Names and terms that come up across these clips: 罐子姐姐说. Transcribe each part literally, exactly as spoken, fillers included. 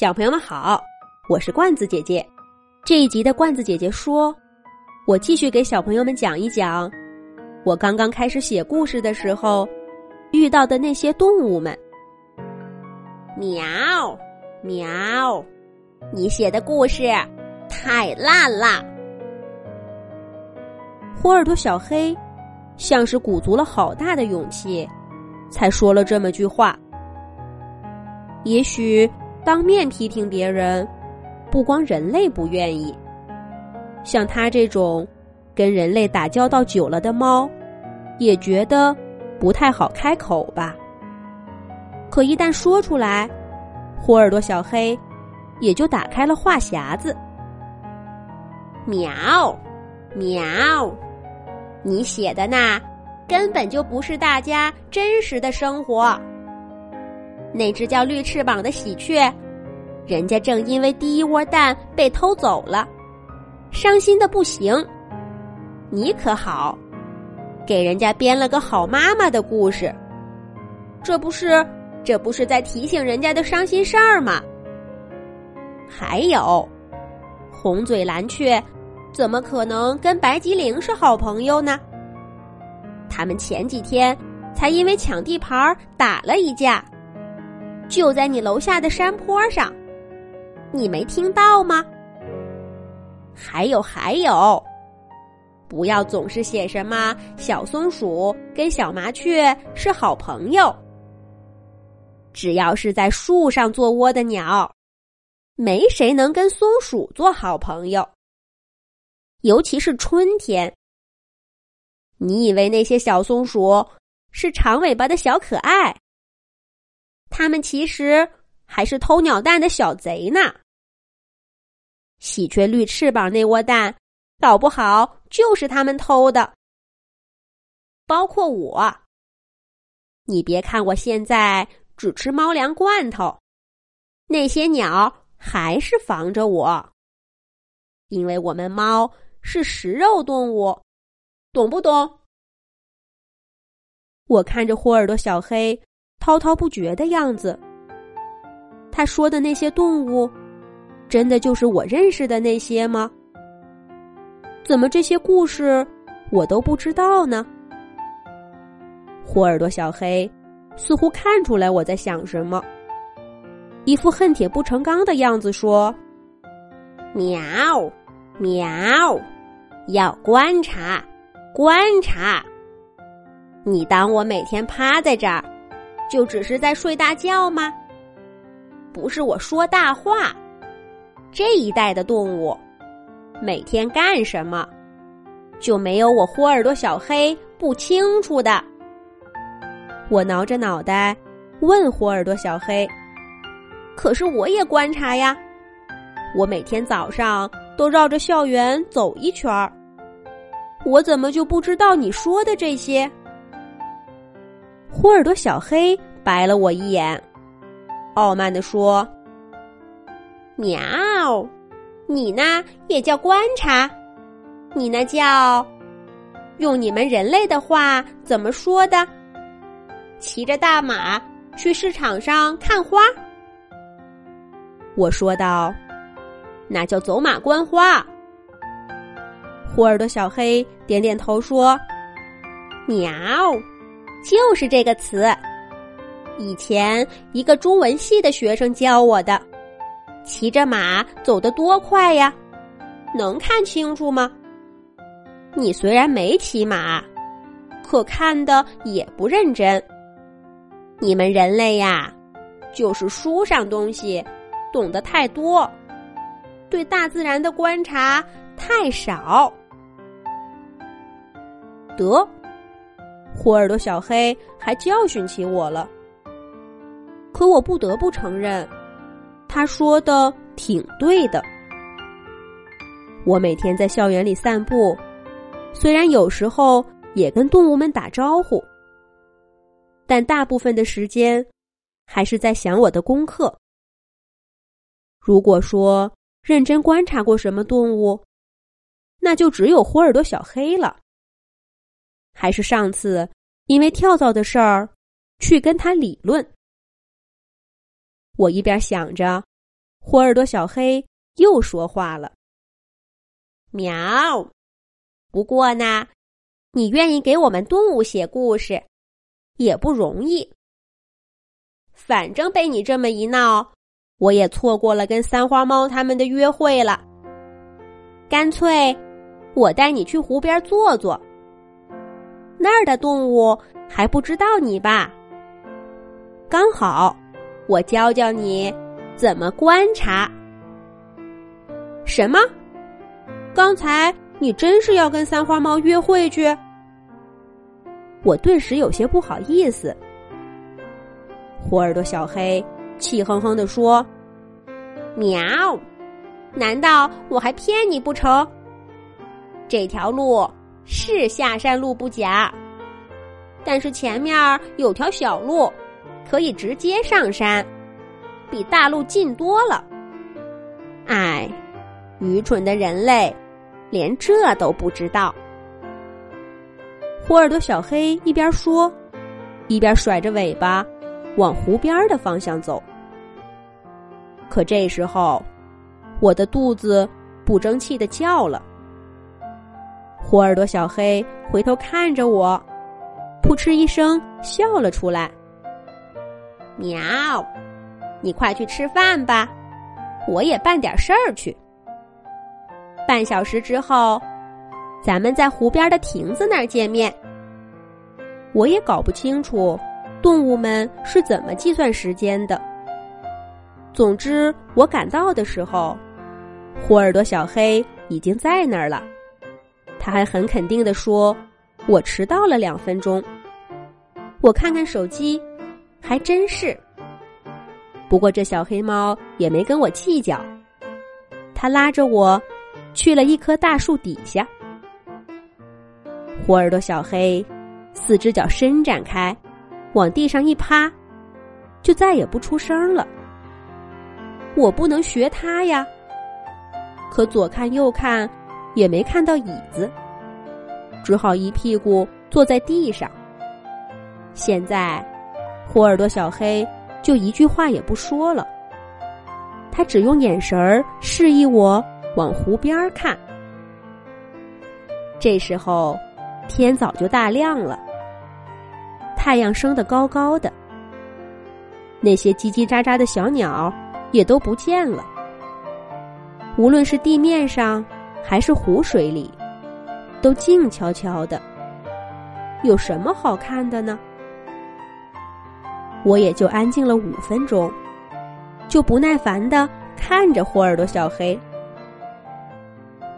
小朋友们好，我是罐子姐姐。这一集的罐子姐姐说，我继续给小朋友们讲一讲我刚刚开始写故事的时候遇到的那些动物们。喵喵，你写的故事太烂了。波耳朵小黑像是鼓足了好大的勇气才说了这么句话。也许当面批评别人，不光人类不愿意，像他这种跟人类打交道久了的猫，也觉得不太好开口吧。可一旦说出来，火耳朵小黑也就打开了话匣子。喵喵，你写的那根本就不是大家真实的生活。那只叫绿翅膀的喜鹊，人家正因为第一窝蛋被偷走了，伤心的不行。你可好，给人家编了个好妈妈的故事，这不是这不是在提醒人家的伤心事儿吗？还有，红嘴蓝雀怎么可能跟白吉灵是好朋友呢？他们前几天才因为抢地盘打了一架，就在你楼下的山坡上，你没听到吗？还有还有，不要总是写什么小松鼠跟小麻雀是好朋友。只要是在树上做窝的鸟，没谁能跟松鼠做好朋友。尤其是春天，你以为那些小松鼠是长尾巴的小可爱，他们其实还是偷鸟蛋的小贼呢。喜鹊绿翅膀那窝蛋，搞不好就是他们偷的。包括我，你别看我现在只吃猫粮罐头，那些鸟还是防着我。因为我们猫是食肉动物，懂不懂？我看着豁耳朵小黑滔滔不绝的样子，他说的那些动物真的就是我认识的那些吗？怎么这些故事我都不知道呢？火耳朵小黑似乎看出来我在想什么，一副恨铁不成钢的样子说，喵喵，要观察观察，你当我每天趴在这儿就只是在睡大觉吗？不是，我说大话。这一代的动物每天干什么，就没有我豁耳朵小黑不清楚的。我挠着脑袋问豁耳朵小黑，可是我也观察呀，我每天早上都绕着校园走一圈儿，我怎么就不知道你说的这些？豁耳朵小黑白了我一眼，傲慢地说，喵，你那也叫观察，你那叫，用你们人类的话怎么说的？骑着大马去市场上看花。我说道，那叫走马观花。豁耳朵小黑点点头说，喵，就是这个词，以前一个中文系的学生教我的。骑着马走得多快呀，能看清楚吗？你虽然没骑马，可看的也不认真。你们人类呀，就是书上东西懂得太多，对大自然的观察太少。得，火耳朵小黑还教训起我了，可我不得不承认，他说的挺对的。我每天在校园里散步，虽然有时候也跟动物们打招呼，但大部分的时间还是在想我的功课。如果说认真观察过什么动物，那就只有豁耳朵小黑了。还是上次因为跳蚤的事儿去跟他理论。我一边想着火耳朵小黑又说话了：“喵，不过呢，你愿意给我们动物写故事，也不容易。反正被你这么一闹，我也错过了跟三花猫他们的约会了。干脆，我带你去湖边坐坐，那儿的动物还不知道你吧？刚好，我教教你怎么观察。”什么？刚才你真是要跟三花猫约会去？我顿时有些不好意思。火耳朵小黑气哼哼地说：“喵，难道我还骗你不成？这条路是下山路不假，但是前面有条小路，可以直接上山，比大路近多了。哎，愚蠢的人类，连这都不知道。”火耳朵小黑一边说，一边甩着尾巴往湖边的方向走。可这时候，我的肚子不争气地叫了。火耳朵小黑回头看着我，扑哧一声笑了出来：“喵，你快去吃饭吧，我也办点事儿去。半小时之后，咱们在湖边的亭子那儿见面。”我也搞不清楚动物们是怎么计算时间的。总之，我赶到的时候，火耳朵小黑已经在那儿了。他还很肯定地说我迟到了两分钟。我看看手机，还真是。不过这小黑猫也没跟我计较，他拉着我去了一棵大树底下。火耳朵小黑四只脚伸展开，往地上一趴，就再也不出声了。我不能学他呀，可左看右看也没看到椅子，只好一屁股坐在地上。现在火耳朵小黑就一句话也不说了，他只用眼神儿示意我往湖边看。这时候天早就大亮了，太阳升得高高的，那些叽叽喳喳的小鸟也都不见了。无论是地面上还是湖水里，都静悄悄的，有什么好看的呢？我也就安静了五分钟，就不耐烦地看着火耳朵小黑。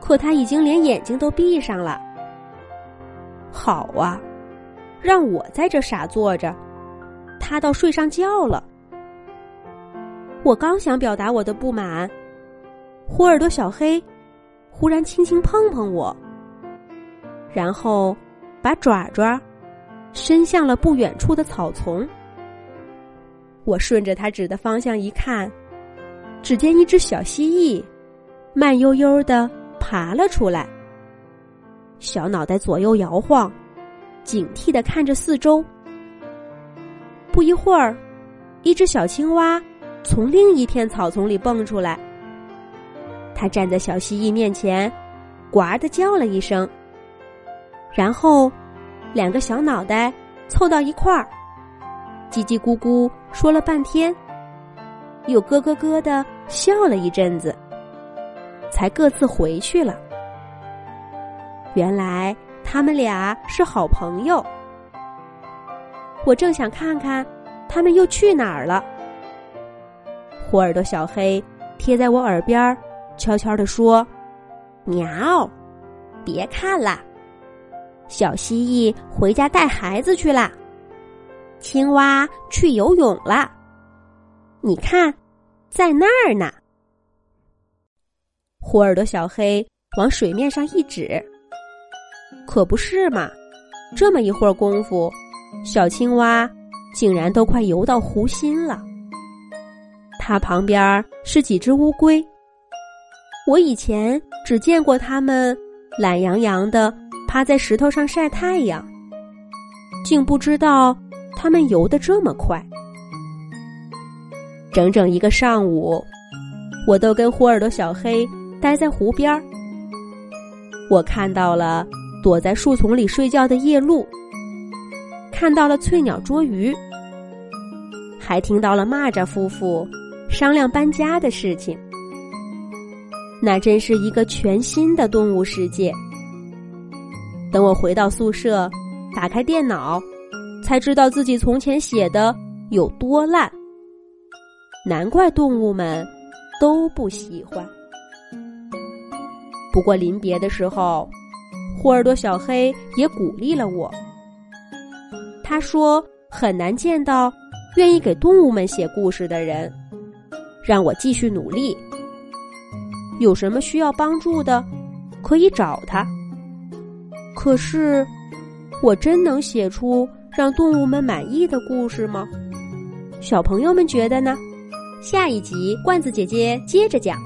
可他已经连眼睛都闭上了。好啊，让我在这傻坐着，他倒睡上觉了。我刚想表达我的不满，火耳朵小黑忽然轻轻碰碰我，然后把爪爪伸向了不远处的草丛。我顺着他指的方向一看，只见一只小蜥蜴慢悠悠地爬了出来，小脑袋左右摇晃，警惕地看着四周。不一会儿，一只小青蛙从另一片草丛里蹦出来，它站在小蜥蜴面前，呱地叫了一声，然后两个小脑袋凑到一块儿，叽叽咕咕说了半天，又咯咯咯地笑了一阵子，才各自回去了。原来他们俩是好朋友。我正想看看他们又去哪儿了，火耳朵小黑贴在我耳边悄悄地说：“喵，别看啦，小蜥蜴回家带孩子去啦，青蛙去游泳了，你看，在那儿呢。”火耳朵小黑往水面上一指，可不是嘛，这么一会儿功夫，小青蛙竟然都快游到湖心了。它旁边是几只乌龟，我以前只见过它们懒洋洋地趴在石头上晒太阳，竟不知道他们游得这么快。整整一个上午，我都跟豁耳朵小黑待在湖边儿。我看到了躲在树丛里睡觉的夜鹭，看到了翠鸟捉鱼，还听到了蚂蚱夫妇商量搬家的事情。那真是一个全新的动物世界。等我回到宿舍，打开电脑，才知道自己从前写的有多烂。难怪动物们都不喜欢。不过临别的时候，豁耳朵小黑也鼓励了我。他说很难见到愿意给动物们写故事的人，让我继续努力，有什么需要帮助的可以找他。可是我真能写出让动物们满意的故事吗？小朋友们觉得呢？下一集罐子姐姐接着讲。